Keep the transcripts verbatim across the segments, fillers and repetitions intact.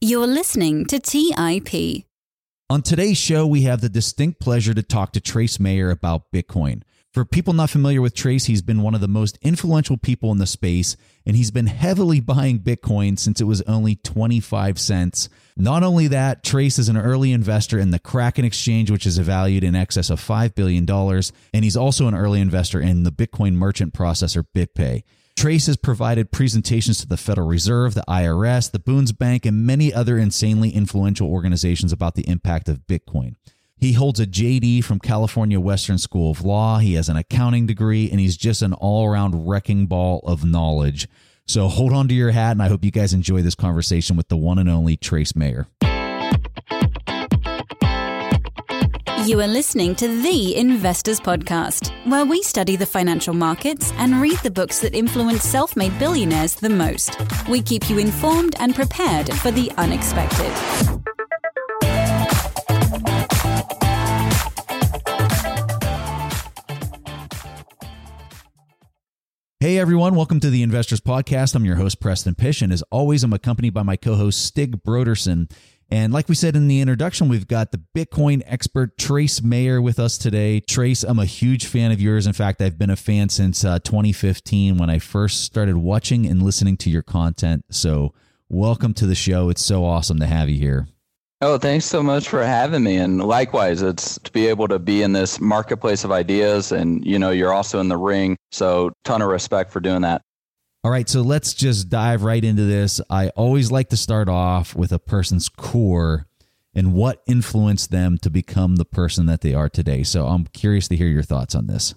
You're listening to T I P. On today's show, we have the distinct pleasure to talk to Trace Mayer about Bitcoin. For people not familiar with Trace, he's been one of the most influential people in the space, and he's been heavily buying Bitcoin since it was only twenty-five cents. Not only that, Trace is an early investor in the Kraken exchange, which is valued in excess of five billion dollars, and he's also an early investor in the Bitcoin merchant processor BitPay. Trace has provided presentations to the Federal Reserve, the I R S, the Boons Bank, and many other insanely influential organizations about the impact of Bitcoin. He holds a J D from California Western School of Law. He has an accounting degree, and he's just an all-around wrecking ball of knowledge. So hold on to your hat, and I hope you guys enjoy this conversation with the one and only Trace Mayer. You are listening to The Investor's Podcast, where we study the financial markets and read the books that influence self-made billionaires the most. We keep you informed and prepared for the unexpected. Hey everyone, welcome to the Investors Podcast. I'm your host, Preston Pysh, and as always, I'm accompanied by my co-host, Stig Brodersen. And like we said in the introduction, we've got the Bitcoin expert, Trace Mayer, with us today. Trace, I'm a huge fan of yours. In fact, I've been a fan since uh, twenty fifteen when I first started watching and listening to your content. So welcome to the show. It's so awesome to have you here. Oh, thanks so much for having me. And likewise, it's to be able to be in this marketplace of ideas. And, you know, you're also in the ring. So ton of respect for doing that. All right. So let's just dive right into this. I always like to start off with a person's core and what influenced them to become the person that they are today. So I'm curious to hear your thoughts on this.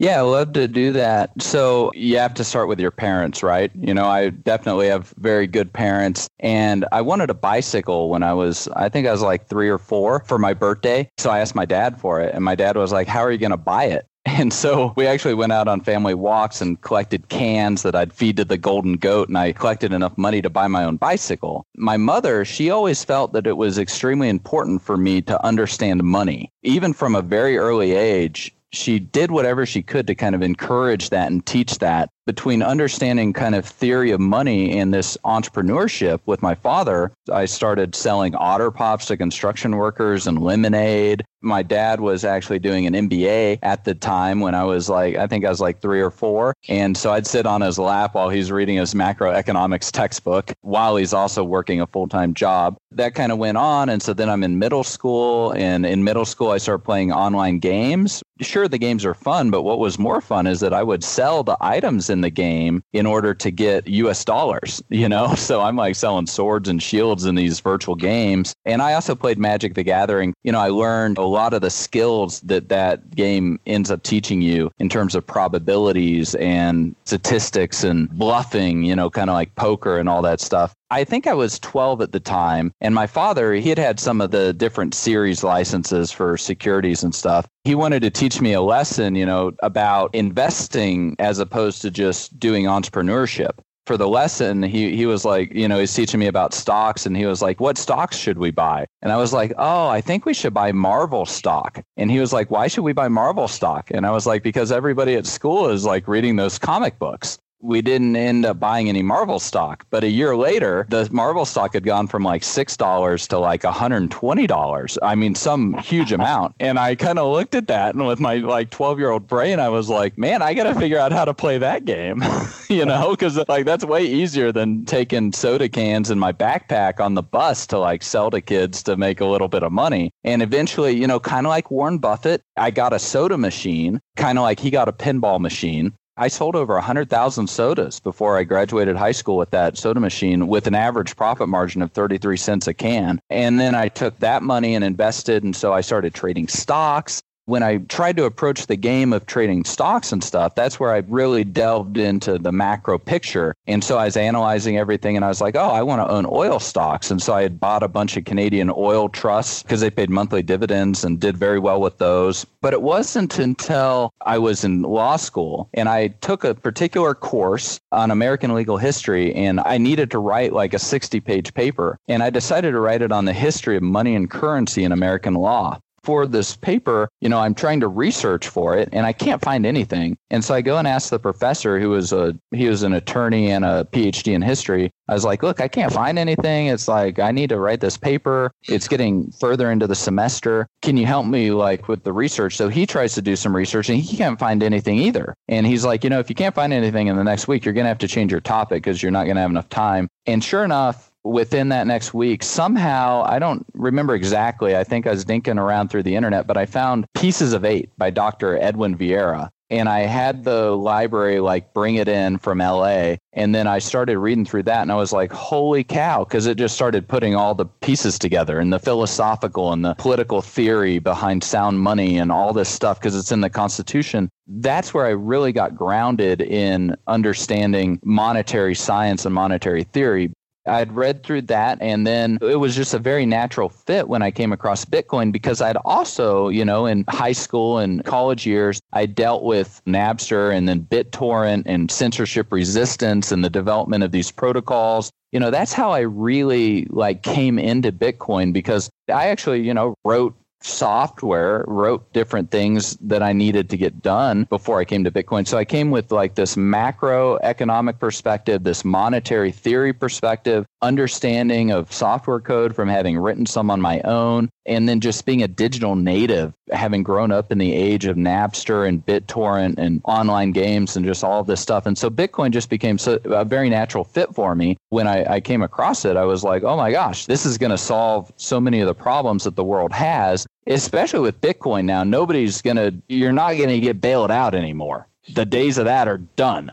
Yeah, I love to do that. So you have to start with your parents, right? You know, I definitely have very good parents. And I wanted a bicycle when I was, I think I was like three or four for my birthday. So I asked my dad for it. And my dad was like, how are you going to buy it? And so we actually went out on family walks and collected cans that I'd feed to the golden goat, and I collected enough money to buy my own bicycle. My mother, she always felt that it was extremely important for me to understand money. Even from a very early age, she did whatever she could to kind of encourage that and teach that. Between understanding kind of theory of money and this entrepreneurship with my father, I started selling Otter Pops to construction workers and lemonade. My dad was actually doing an M B A at the time when I was like, I think I was like three or four. And so I'd sit on his lap while he's reading his macroeconomics textbook while he's also working a full-time job. That kind of went on. And so then I'm in middle school, and in middle school, I started playing online games. Sure, the games are fun, but what was more fun is that I would sell the items in the game in order to get U S dollars, you know? So I'm like selling swords and shields in these virtual games. And I also played Magic the Gathering. You know, I learned a lot of the skills that that game ends up teaching you in terms of probabilities and statistics and bluffing, you know, kind of like poker and all that stuff. I think I was twelve at the time, and my father, he had had some of the different series licenses for securities and stuff. He wanted to teach me a lesson, you know, about investing as opposed to just doing entrepreneurship. For the lesson, he he was like, you know, he's teaching me about stocks, and he was like, what stocks should we buy? And I was like, oh, I think we should buy Marvel stock. And he was like, why should we buy Marvel stock? And I was like, because everybody at school is like reading those comic books. We didn't end up buying any Marvel stock. But a year later, the Marvel stock had gone from like six dollars to like one hundred twenty dollars. I mean, some huge amount. And I kind of looked at that, and with my like twelve-year-old brain, I was like, man, I got to figure out how to play that game, you know, because like that's way easier than taking soda cans in my backpack on the bus to like sell to kids to make a little bit of money. And eventually, you know, kind of like Warren Buffett, I got a soda machine, kind of like he got a pinball machine. I sold over one hundred thousand sodas before I graduated high school with that soda machine with an average profit margin of thirty-three cents a can. And then I took that money and invested. And so I started trading stocks. When I tried to approach the game of trading stocks and stuff, that's where I really delved into the macro picture. And so I was analyzing everything and I was like, oh, I want to own oil stocks. And so I had bought a bunch of Canadian oil trusts because they paid monthly dividends and did very well with those. But it wasn't until I was in law school and I took a particular course on American legal history and I needed to write like a sixty page paper. And I decided to write it on the history of money and currency in American law. For this paper, you know, I'm trying to research for it and I can't find anything. And so I go and ask the professor who was a, he was an attorney and a P H D in history. I was like, look, I can't find anything. It's like, I need to write this paper. It's getting further into the semester. Can you help me like with the research? So he tries to do some research and he can't find anything either. And he's like, you know, if you can't find anything in the next week, you're going to have to change your topic because you're not going to have enough time. And sure enough, within that next week, somehow, I don't remember exactly, I think I was dinking around through the internet, but I found Pieces of Eight by Doctor Edwin Vieira. And I had the library like bring it in from L A. And then I started reading through that and I was like, holy cow, because it just started putting all the pieces together and the philosophical and the political theory behind sound money and all this stuff because it's in the Constitution. That's where I really got grounded in understanding monetary science and monetary theory. I'd read through that and then it was just a very natural fit when I came across Bitcoin because I'd also, you know, in high school and college years, I dealt with Napster and then BitTorrent and censorship resistance and the development of these protocols. You know, that's how I really like came into Bitcoin because I actually, you know, wrote software, wrote different things that I needed to get done before I came to Bitcoin. So I came with like this macroeconomic perspective, this monetary theory perspective, understanding of software code from having written some on my own, and then just being a digital native, having grown up in the age of Napster and BitTorrent and online games and just all of this stuff. And so Bitcoin just became so, a very natural fit for me. When I, I came across it, I was like, oh my gosh, this is going to solve so many of the problems that the world has. Especially with Bitcoin now, nobody's going to, you're not going to get bailed out anymore. The days of that are done.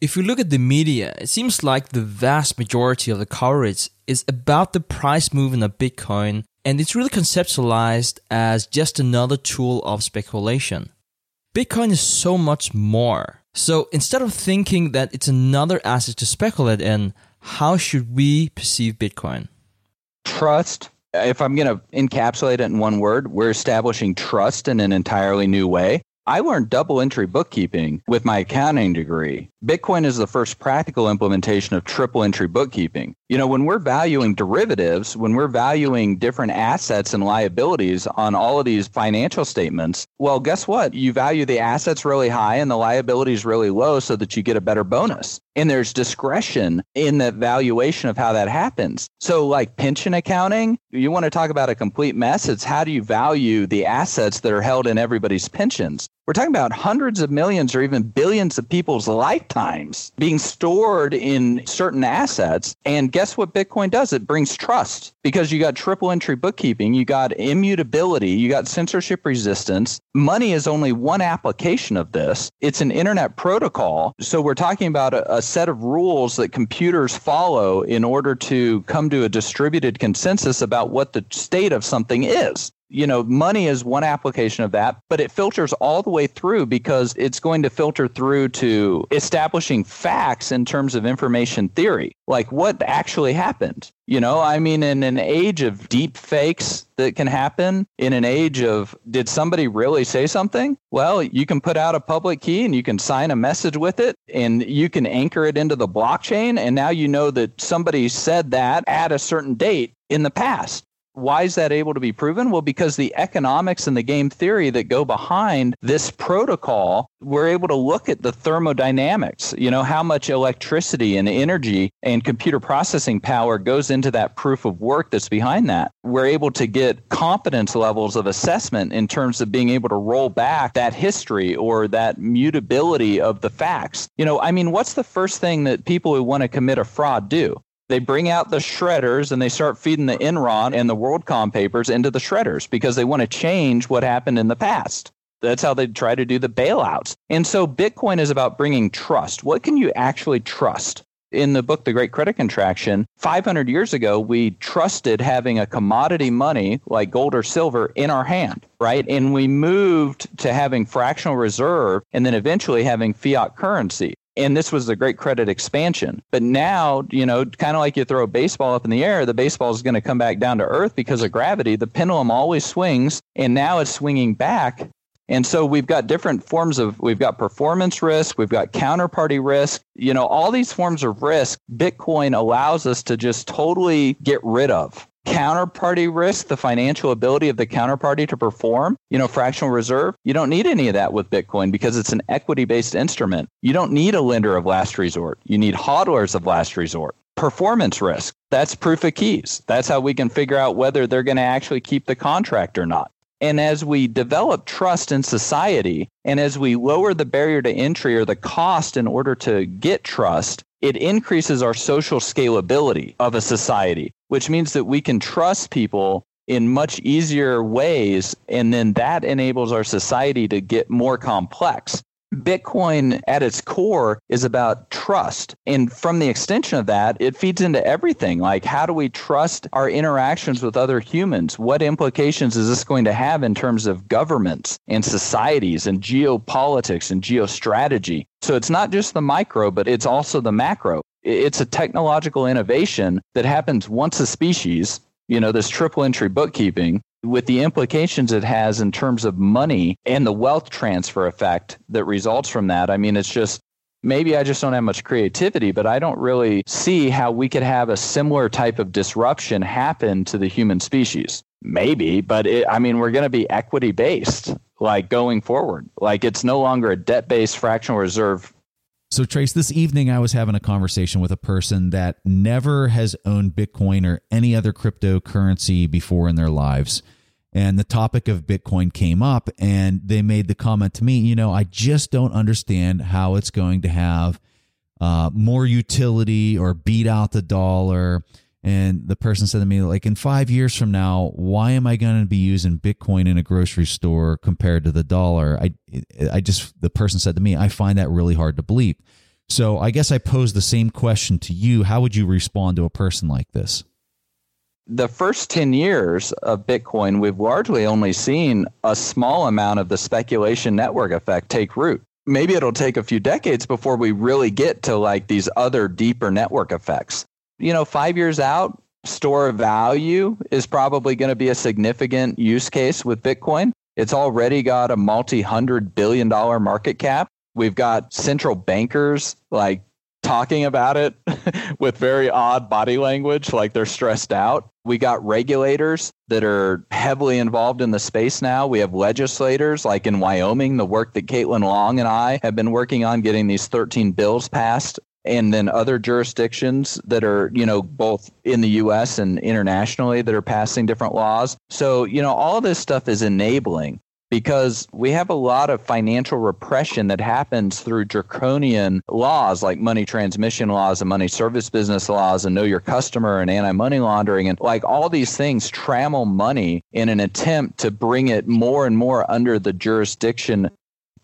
If you look at the media, it seems like the vast majority of the coverage is about the price movement of Bitcoin, and it's really conceptualized as just another tool of speculation. Bitcoin is so much more. So instead of thinking that it's another asset to speculate in, how should we perceive Bitcoin? Trust. If I'm going to encapsulate it in one word, we're establishing trust in an entirely new way. I learned double entry bookkeeping with my accounting degree. Bitcoin is the first practical implementation of triple entry bookkeeping. You know, when we're valuing derivatives, when we're valuing different assets and liabilities on all of these financial statements, well, guess what? You value the assets really high and the liabilities really low so that you get a better bonus. And there's discretion in the valuation of how that happens. So like pension accounting, you want to talk about a complete mess. It's how do you value the assets that are held in everybody's pensions? We're talking about hundreds of millions or even billions of people's lifetimes being stored in certain assets. And guess what Bitcoin does? It brings trust because you got triple entry bookkeeping, you got immutability, you got censorship resistance. Money is only one application of this. It's an internet protocol. So we're talking about a, a set of rules that computers follow in order to come to a distributed consensus about what the state of something is. You know, money is one application of that, but it filters all the way through because it's going to filter through to establishing facts in terms of information theory, like what actually happened. You know, I mean, in an age of deep fakes that can happen, in an age of did somebody really say something? Well, you can put out a public key and you can sign a message with it and you can anchor it into the blockchain. And now you know that somebody said that at a certain date in the past. Why is that able to be proven? Well, because the economics and the game theory that go behind this protocol, we're able to look at the thermodynamics, you know, how much electricity and energy and computer processing power goes into that proof of work that's behind that. We're able to get confidence levels of assessment in terms of being able to roll back that history or that mutability of the facts. You know, I mean, what's the first thing that people who want to commit a fraud do? They bring out the shredders and they start feeding the Enron and the WorldCom papers into the shredders because they want to change what happened in the past. That's how they try to do the bailouts. And so Bitcoin is about bringing trust. What can you actually trust? In the book, The Great Credit Contraction, five hundred years ago, we trusted having a commodity money like gold or silver in our hand, right? And we moved to having fractional reserve and then eventually having fiat currency. And this was the great credit expansion. But now, you know, kind of like you throw a baseball up in the air, the baseball is going to come back down to earth because of gravity. The pendulum always swings, and now it's swinging back. And so we've got different forms of, we've got performance risk, we've got counterparty risk, you know, all these forms of risk, Bitcoin allows us to just totally get rid of. Counterparty risk, the financial ability of the counterparty to perform, you know, fractional reserve, you don't need any of that with Bitcoin because it's an equity-based instrument. You don't need a lender of last resort. You need hodlers of last resort. Performance risk, that's proof of keys. That's how we can figure out whether they're going to actually keep the contract or not. And as we develop trust in society, and as we lower the barrier to entry or the cost in order to get trust, it increases our social scalability of a society, which means that we can trust people in much easier ways. And then that enables our society to get more complex. Bitcoin at its core is about trust. And from the extension of that, it feeds into everything. Like, how do we trust our interactions with other humans? What implications is this going to have in terms of governments and societies and geopolitics and geostrategy? So it's not just the micro, but it's also the macro. It's a technological innovation that happens once a species, you know, this triple entry bookkeeping, with the implications it has in terms of money and the wealth transfer effect that results from that. I mean, it's just, maybe I just don't have much creativity, but I don't really see how we could have a similar type of disruption happen to the human species. Maybe, but it, I mean, we're going to be equity based, like going forward. Like, it's no longer a debt based fractional reserve. So Trace, this evening I was having a conversation with a person that never has owned Bitcoin or any other cryptocurrency before in their lives. And the topic of Bitcoin came up, and they made the comment to me, you know, I just don't understand how it's going to have uh, more utility or beat out the dollar. And the person said to me, like, in five years from now, why am I going to be using Bitcoin in a grocery store compared to the dollar? I, I just, the person said to me, I find that really hard to believe. So I guess I pose the same question to you. How would you respond to a person like this? The first ten years of Bitcoin, we've largely only seen a small amount of the speculation network effect take root. Maybe it'll take a few decades before we really get to like these other deeper network effects. You know, five years out, store of value is probably going to be a significant use case with Bitcoin. It's already got a multi-hundred billion dollar market cap. We've got central bankers like talking about it with very odd body language, like they're stressed out. We got regulators that are heavily involved in the space now. We have legislators like in Wyoming, the work that Caitlin Long and I have been working on, getting these thirteen bills passed. And then other jurisdictions that are, you know, both in the U S and internationally that are passing different laws. So, you know, all this stuff is enabling because we have a lot of financial repression that happens through draconian laws like money transmission laws and money service business laws and know your customer and anti-money laundering. And like all these things trammel money in an attempt to bring it more and more under the jurisdiction,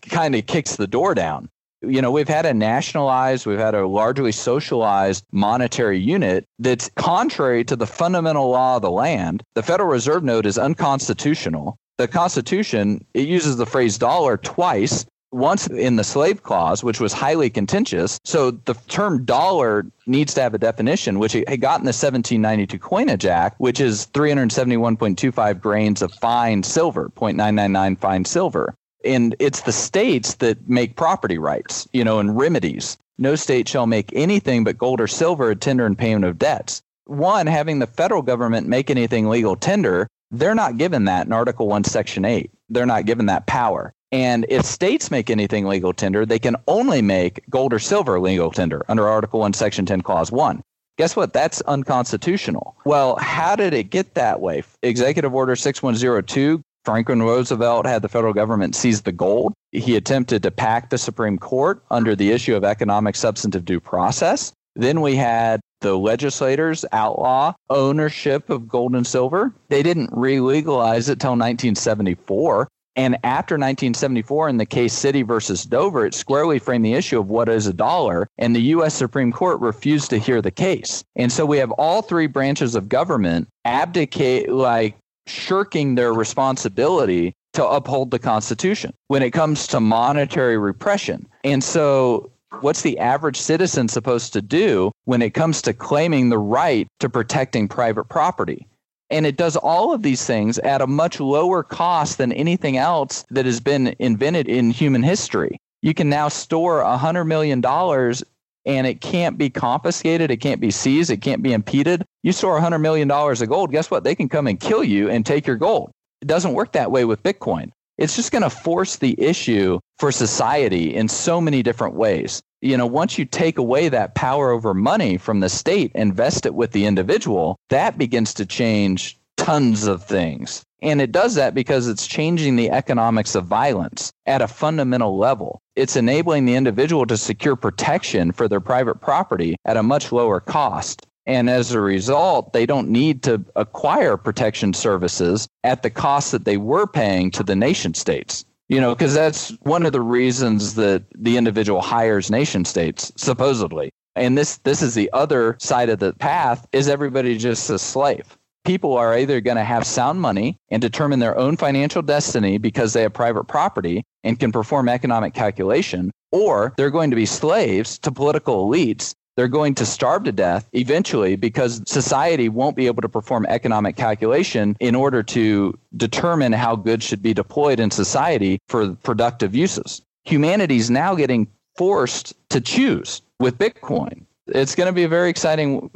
kind of kicks the door down. You know, we've had a nationalized, we've had a largely socialized monetary unit that's contrary to the fundamental law of the land. The Federal Reserve note is unconstitutional. The Constitution, it uses the phrase dollar twice, once in the slave clause, which was highly contentious. So the term dollar needs to have a definition, which it got in the seventeen ninety-two Coinage Act, which is three hundred seventy-one point two five grains of fine silver, zero point nine nine nine fine silver. And it's the states that make property rights, you know, and remedies. No state shall make anything but gold or silver a tender in payment of debts. One, having the federal government make anything legal tender, they're not given that in Article one, Section eight. They're not given that power. And if states make anything legal tender, they can only make gold or silver legal tender under Article one, Section ten, Clause one. Guess what? That's unconstitutional. Well, how did it get that way? Executive Order six one zero two. Franklin Roosevelt had the federal government seize the gold. He attempted to pack the Supreme Court under the issue of economic substantive due process. Then we had the legislators outlaw ownership of gold and silver. They didn't re-legalize it till nineteen seventy-four. And after nineteen seventy-four, in the case City versus Dover, it squarely framed the issue of what is a dollar, and the U S Supreme Court refused to hear the case. And so we have all three branches of government abdicate, like shirking their responsibility to uphold the Constitution when it comes to monetary repression. And so what's the average citizen supposed to do when it comes to claiming the right to protecting private property? And it does all of these things at a much lower cost than anything else that has been invented in human history. You can now store one hundred million dollars and it can't be confiscated. It can't be seized. It can't be impeded. You store one hundred million dollars of gold. Guess what? They can come and kill you and take your gold. It doesn't work that way with Bitcoin. It's just going to force the issue for society in so many different ways. You know, once you take away that power over money from the state and vest it with the individual, that begins to change tons of things. And it does that because it's changing the economics of violence at a fundamental level. It's enabling the individual to secure protection for their private property at a much lower cost. And as a result, they don't need to acquire protection services at the cost that they were paying to the nation states. You know, because that's one of the reasons that the individual hires nation states, supposedly. And this this is the other side of the path, is everybody just a slave. People are either going to have sound money and determine their own financial destiny because they have private property and can perform economic calculation, or they're going to be slaves to political elites. They're going to starve to death eventually because society won't be able to perform economic calculation in order to determine how goods should be deployed in society for productive uses. Humanity is now getting forced to choose with Bitcoin. It's going to be a very exciting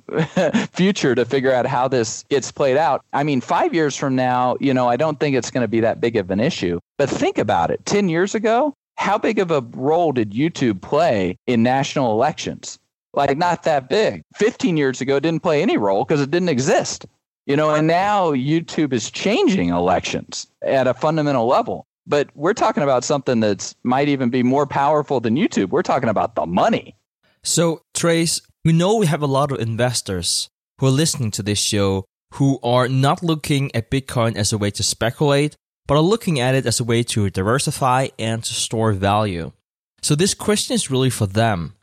future to figure out how this gets played out. I mean, five years from now, you know, I don't think it's going to be that big of an issue. But think about it. Ten years ago, how big of a role did YouTube play in national elections? Like, not that big. fifteen years ago, it didn't play any role because it didn't exist. You know, and now YouTube is changing elections at a fundamental level. But we're talking about something that might even be more powerful than YouTube. We're talking about the money. So, Trace, we know we have a lot of investors who are listening to this show who are not looking at Bitcoin as a way to speculate, but are looking at it as a way to diversify and to store value. So this question is really for them.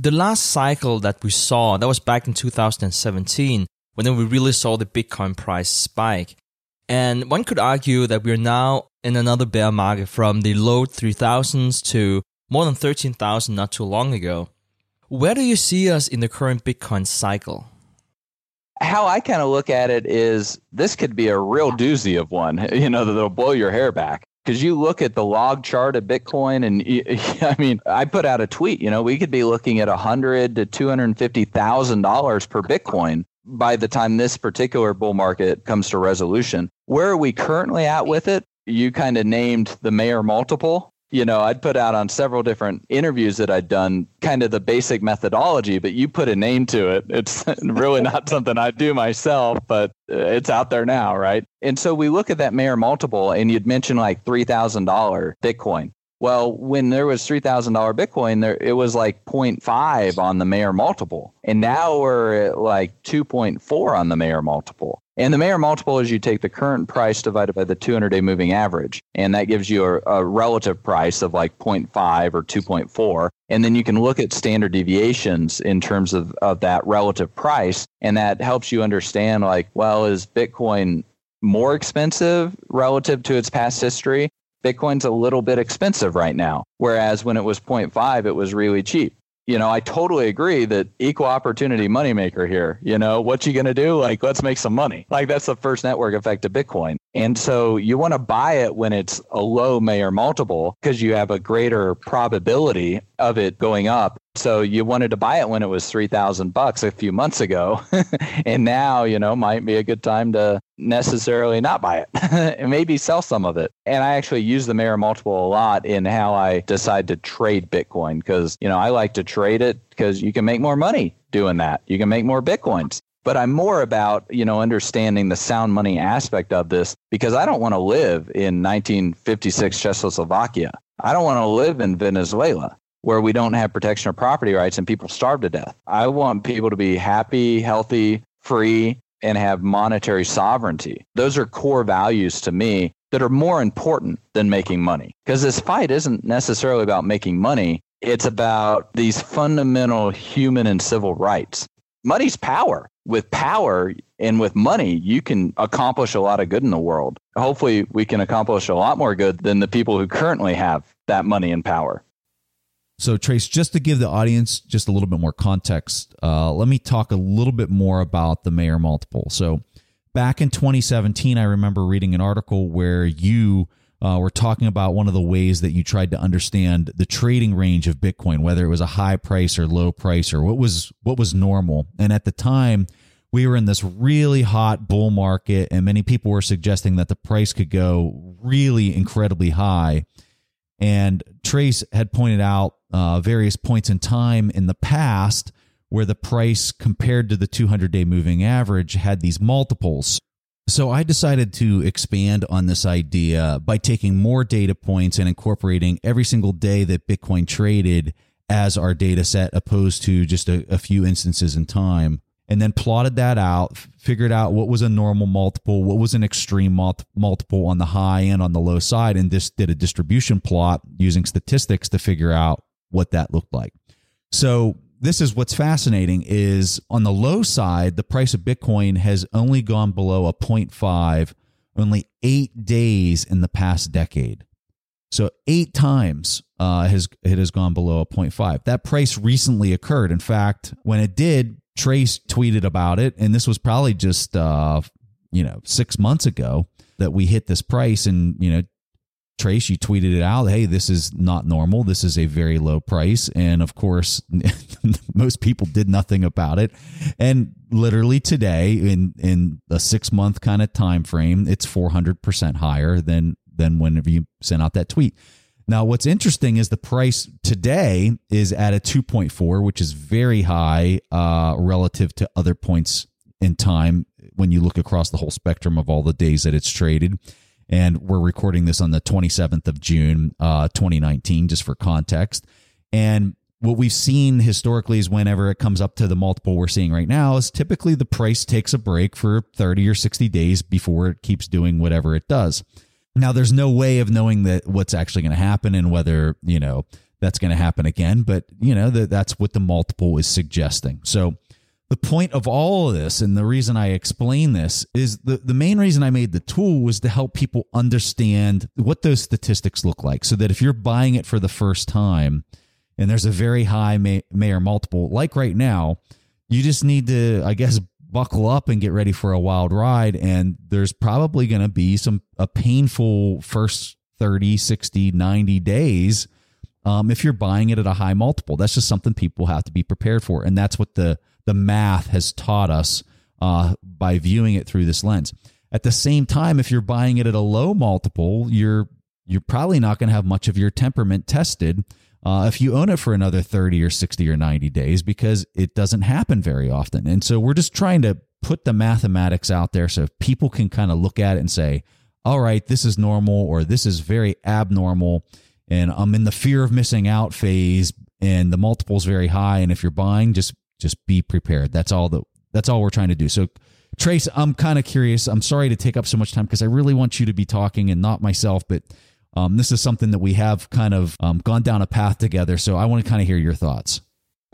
The last cycle that we saw, that was back in two thousand seventeen, when then we really saw the Bitcoin price spike. And one could argue that we're now in another bear market from the low three thousands to more than thirteen thousand not too long ago. Where do you see us in the current Bitcoin cycle? How I kind of look at it is this could be a real doozy of one, you know, that'll blow your hair back. Because you look at the log chart of Bitcoin, and I mean, I put out a tweet, you know, we could be looking at one hundred thousand dollars to two hundred fifty thousand dollars per Bitcoin by the time this particular bull market comes to resolution. Where are we currently at with it? You kind of named the Mayer Multiple. You know, I'd put out on several different interviews that I'd done kind of the basic methodology, but you put a name to it. It's really not something I do myself, but it's out there now, right? And so we look at that Mayer Multiple, and you'd mentioned like three thousand dollars Bitcoin. Well, when there was three thousand dollars Bitcoin, there it was like zero point five on the Mayer Multiple. And now we're at like two point four on the Mayer Multiple. And the Mayer Multiple is you take the current price divided by the two hundred day moving average. And that gives you a, a relative price of like zero point five or two point four. And then you can look at standard deviations in terms of, of that relative price. And that helps you understand like, well, is Bitcoin more expensive relative to its past history? Bitcoin's a little bit expensive right now, whereas when it was zero point five, it was really cheap. You know, I totally agree that equal opportunity moneymaker here. You know, what you going to do? Like, let's make some money. Like, that's the first network effect of Bitcoin. And so you want to buy it when it's a low Mayer Multiple because you have a greater probability of it going up. So you wanted to buy it when it was three thousand bucks a few months ago. And now, you know, might be a good time to necessarily not buy it and maybe sell some of it. And I actually use the Mayer Multiple a lot in how I decide to trade Bitcoin because, you know, I like to trade it because you can make more money doing that. You can make more Bitcoins. But I'm more about, you know, understanding the sound money aspect of this because I don't want to live in nineteen fifty-six Czechoslovakia. I don't want to live in Venezuela, where we don't have protection of property rights and people starve to death. I want people to be happy, healthy, free, and have monetary sovereignty. Those are core values to me. that are more important than making money. Because this fight isn't necessarily about making money. It's about these fundamental human and civil rights. Money's power. With power and with money, you can accomplish a lot of good in the world. Hopefully, we can accomplish a lot more good than the people who currently have that money and power. So, Trace, just to give the audience just a little bit more context, uh, let me talk a little bit more about the Mayer Multiple. So back in twenty seventeen, I remember reading an article where you uh, were talking about one of the ways that you tried to understand the trading range of Bitcoin, whether it was a high price or low price or what was what was normal. And at the time, we were in this really hot bull market, and many people were suggesting that the price could go really incredibly high. And Trace had pointed out uh, various points in time in the past where the price compared to the two hundred day moving average had these multiples. So I decided to expand on this idea by taking more data points and incorporating every single day that Bitcoin traded as our data set, opposed to just a, a few instances in time, and then plotted that out, figured out what was a normal multiple, what was an extreme multi- multiple on the high and on the low side, and just did a distribution plot using statistics to figure out what that looked like. So this is what's fascinating is on the low side, the price of Bitcoin has only gone below a zero point five only eight days in the past decade. So eight times uh, has it has gone below a zero point five. That price recently occurred. In fact, when it did, Trace tweeted about it, and this was probably just uh, you know six months ago that we hit this price. And you know, Trace, you tweeted it out. Hey, this is not normal. This is a very low price. And of course, most people did nothing about it. And literally today, in in a six month kind of time frame, it's four hundred percent higher than than whenever you sent out that tweet. Now, what's interesting is the price today is at a two point four, which is very high uh, relative to other points in time when you look across the whole spectrum of all the days that it's traded. And we're recording this on the twenty-seventh of June, uh, twenty nineteen, just for context. And what we've seen historically is whenever it comes up to the multiple we're seeing right now is typically the price takes a break for thirty or sixty days before it keeps doing whatever it does. Now, there's no way of knowing that what's actually going to happen and whether, you know, that's going to happen again. But, you know, that that's what the multiple is suggesting. So the point of all of this, and the reason I explain this, is the, the main reason I made the tool was to help people understand what those statistics look like, so that if you're buying it for the first time and there's a very high Mayer multiple, like right now, you just need to, I guess, buckle up and get ready for a wild ride. And there's probably going to be some a painful first thirty, sixty, ninety days um, if you're buying it at a high multiple. That's just something people have to be prepared for. And that's what the, the math has taught us uh, by viewing it through this lens. At the same time, if you're buying it at a low multiple, you're you're probably not going to have much of your temperament tested Uh, if you own it for another thirty or sixty or ninety days, because it doesn't happen very often. And so we're just trying to put the mathematics out there so people can kind of look at it and say, all right, this is normal, or this is very abnormal, and I'm in the fear of missing out phase, and the multiple is very high. And if you're buying, just just be prepared. That's all the that's all we're trying to do. So, Trace, I'm kind of curious. I'm sorry to take up so much time because I really want you to be talking and not myself, but Um, this is something that we have kind of um, gone down a path together. So I want to kind of hear your thoughts.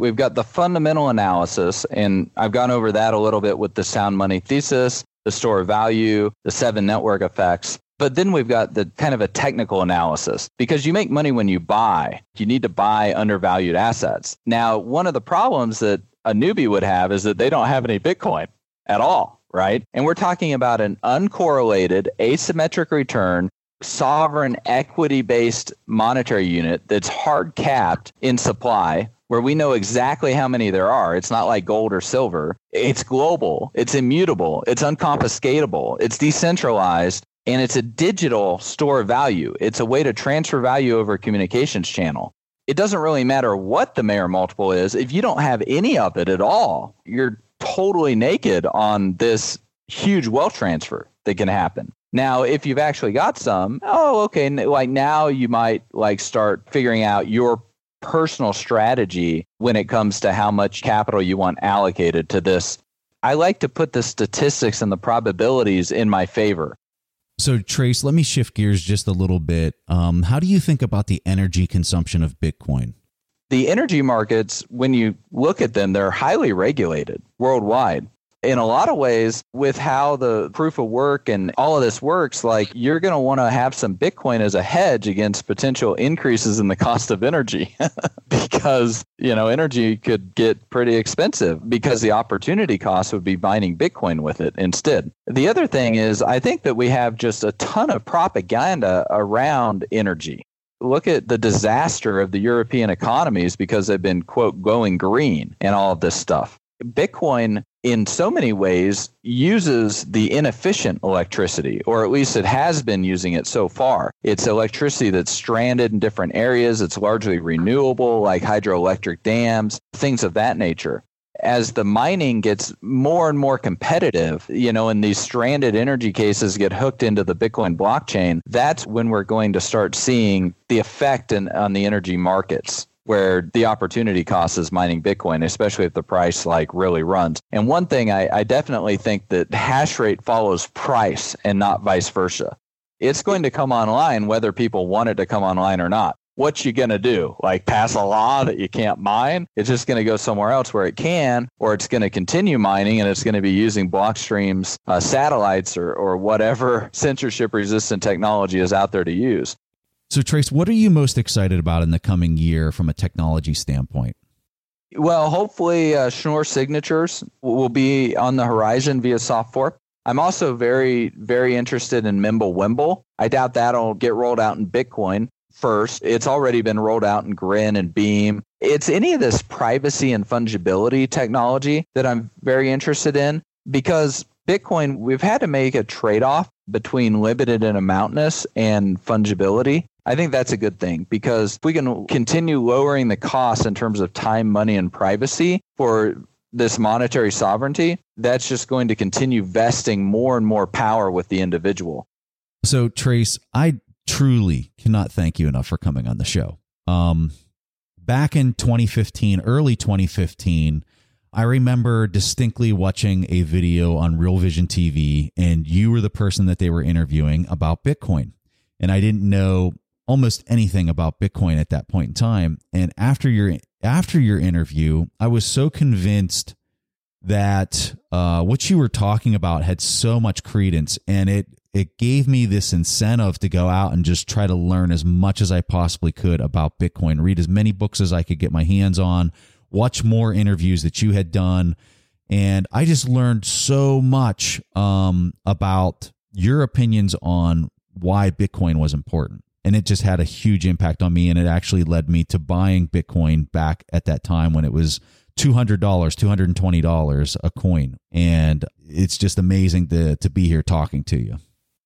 We've got the fundamental analysis, and I've gone over that a little bit with the sound money thesis, the store of value, the seven network effects. But then we've got the kind of a technical analysis, because you make money when you buy. You need to buy undervalued assets. Now, one of the problems that a newbie would have is that they don't have any Bitcoin at all, right? And we're talking about an uncorrelated asymmetric return sovereign equity-based monetary unit that's hard capped in supply, where we know exactly how many there are. It's not like gold or silver. It's global. It's immutable. It's unconfiscatable. It's decentralized. And it's a digital store of value. It's a way to transfer value over a communications channel. It doesn't really matter what the Mayer multiple is. If you don't have any of it at all, you're totally naked on this huge wealth transfer that can happen. Now, if you've actually got some, oh, okay, like now you might like start figuring out your personal strategy when it comes to how much capital you want allocated to this. I like to put the statistics and the probabilities in my favor. So, Trace, let me shift gears just a little bit. Um, how do you think about the energy consumption of Bitcoin? The energy markets, when you look at them, they're highly regulated worldwide. In a lot of ways, with how the proof of work and all of this works, like you're going to want to have some Bitcoin as a hedge against potential increases in the cost of energy because, you know, energy could get pretty expensive because the opportunity cost would be mining Bitcoin with it instead. The other thing is, I think that we have just a ton of propaganda around energy. Look at the disaster of the European economies because they've been, quote, going green and all of this stuff. Bitcoin, in so many ways, uses the inefficient electricity, or at least it has been using it so far. It's electricity that's stranded in different areas. It's largely renewable, like hydroelectric dams, things of that nature. As the mining gets more and more competitive, you know, and these stranded energy cases get hooked into the Bitcoin blockchain, that's when we're going to start seeing the effect in, on the energy markets, where the opportunity cost is mining Bitcoin, especially if the price like really runs. And one thing I, I definitely think that hash rate follows price and not vice versa. It's going to come online whether people want it to come online or not. What you going to do? Like pass a law that you can't mine? It's just going to go somewhere else where it can, or it's going to continue mining and it's going to be using Blockstream's uh, satellites or, or whatever censorship resistant technology is out there to use. So, Trace, what are you most excited about in the coming year from a technology standpoint? Well, hopefully uh, Schnorr signatures will be on the horizon via soft fork. I'm also very, very interested in Mimblewimble. I doubt that'll get rolled out in Bitcoin first. It's already been rolled out in Grin and Beam. It's any of this privacy and fungibility technology that I'm very interested in because Bitcoin, we've had to make a trade-off between limited and amountness and fungibility. I think that's a good thing because if we can continue lowering the cost in terms of time, money, and privacy for this monetary sovereignty, that's just going to continue vesting more and more power with the individual. So, Trace, I truly cannot thank you enough for coming on the show. Um, back in twenty fifteen, early twenty fifteen, I remember distinctly watching a video on Real Vision T V, and you were the person that they were interviewing about Bitcoin. And I didn't know almost anything about Bitcoin at that point in time. And after your after your interview, I was so convinced that uh, what you were talking about had so much credence, and it it gave me this incentive to go out and just try to learn as much as I possibly could about Bitcoin, read as many books as I could get my hands on, watch more interviews that you had done. And I just learned so much um, about your opinions on why Bitcoin was important. And it just had a huge impact on me. And it actually led me to buying Bitcoin back at that time when it was two hundred dollars, two hundred twenty dollars a coin. And it's just amazing to, to be here talking to you.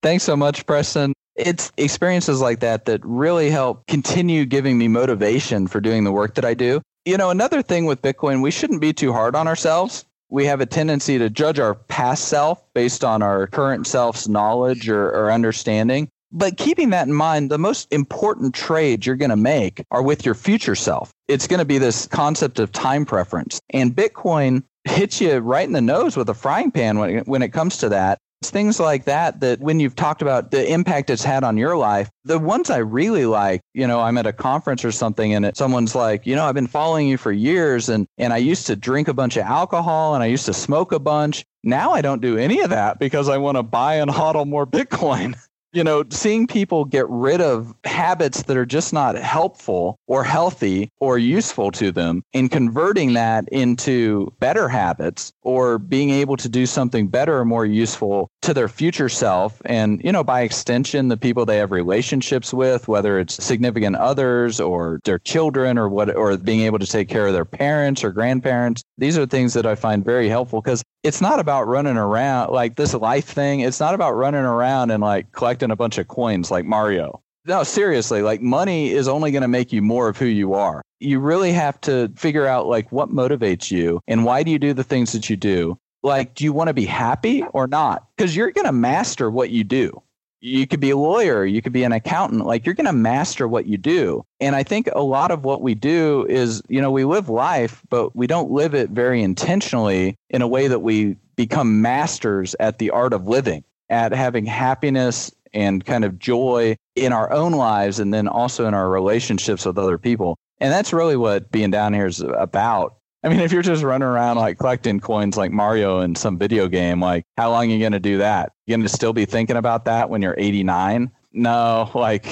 Thanks so much, Preston. It's experiences like that that really help continue giving me motivation for doing the work that I do. You know, another thing with Bitcoin, we shouldn't be too hard on ourselves. We have a tendency to judge our past self based on our current self's knowledge or, or understanding. But keeping that in mind, the most important trades you're going to make are with your future self. It's going to be this concept of time preference. And Bitcoin hits you right in the nose with a frying pan when it, when it comes to that. It's things like that that when you've talked about the impact it's had on your life, the ones I really like, you know, I'm at a conference or something and it, someone's like, you know, I've been following you for years and, and I used to drink a bunch of alcohol and I used to smoke a bunch. Now I don't do any of that because I want to buy and hodl more Bitcoin. You know, seeing people get rid of habits that are just not helpful or healthy or useful to them and converting that into better habits or being able to do something better or more useful to their future self. And, you know, by extension, the people they have relationships with, whether it's significant others or their children or what, or being able to take care of their parents or grandparents. These are things that I find very helpful because it's not about running around like this life thing. It's not about running around and like collecting a bunch of coins like Mario. No, seriously, like money is only going to make you more of who you are. You really have to figure out like what motivates you and why do you do the things that you do? Like, do you want to be happy or not? Because you're going to master what you do. You could be a lawyer. You could be an accountant. Like you're going to master what you do. And I think a lot of what we do is, you know, we live life, but we don't live it very intentionally in a way that we become masters at the art of living, at having happiness and kind of joy in our own lives and then also in our relationships with other people. And that's really what being down here is about. I mean, if you're just running around like collecting coins like Mario in some video game, like how long are you going to do that? You're going to still be thinking about that when you're eighty-nine? No, like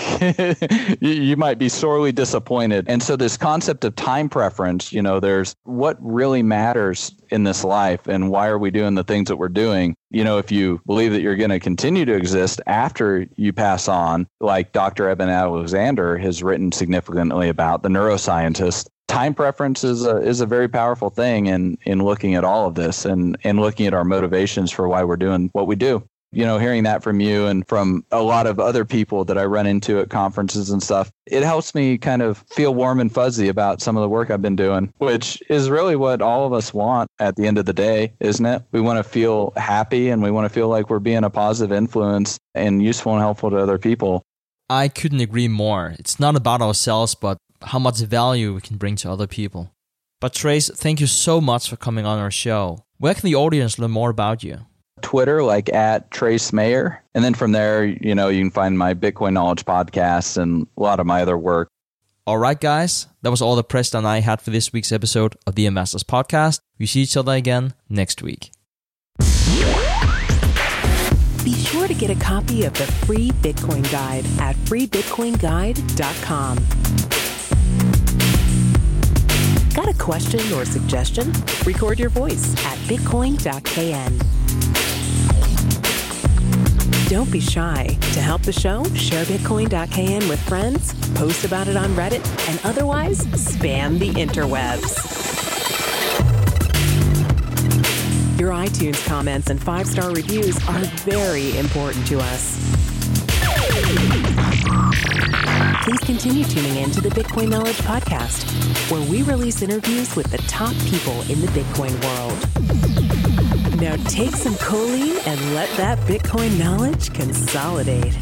you, you might be sorely disappointed. And so this concept of time preference, you know, there's what really matters in this life and why are we doing the things that we're doing? You know, if you believe that you're going to continue to exist after you pass on, like Doctor Eben Alexander has written significantly about, the neuroscientist, time preference is a, is a very powerful thing in, in looking at all of this and, and looking at our motivations for why we're doing what we do. You know, hearing that from you and from a lot of other people that I run into at conferences and stuff, it helps me kind of feel warm and fuzzy about some of the work I've been doing, which is really what all of us want at the end of the day, isn't it? We want to feel happy and we want to feel like we're being a positive influence and useful and helpful to other people. I couldn't agree more. It's not about ourselves, but how much value we can bring to other people. But Trace, thank you so much for coming on our show. Where can the audience learn more about you? Twitter, like at Trace Mayer. And then from there, you know, you can find my Bitcoin Knowledge podcast and a lot of my other work. All right, guys. That was all the Preston and I had for this week's episode of The Investor's Podcast. We see each other again next week. Be sure to get a copy of the free Bitcoin guide at free bitcoin guide dot com. Got a question or suggestion? Record your voice at bitcoin dot k n. Don't be shy. To help the show, share bitcoin dot k n with friends, post about it on Reddit, and otherwise spam the interwebs. Your iTunes comments and five-star reviews are very important to us. Please continue tuning in to the Bitcoin Knowledge Podcast, where we release interviews with the top people in the Bitcoin world. Now take some choline and let that Bitcoin knowledge consolidate.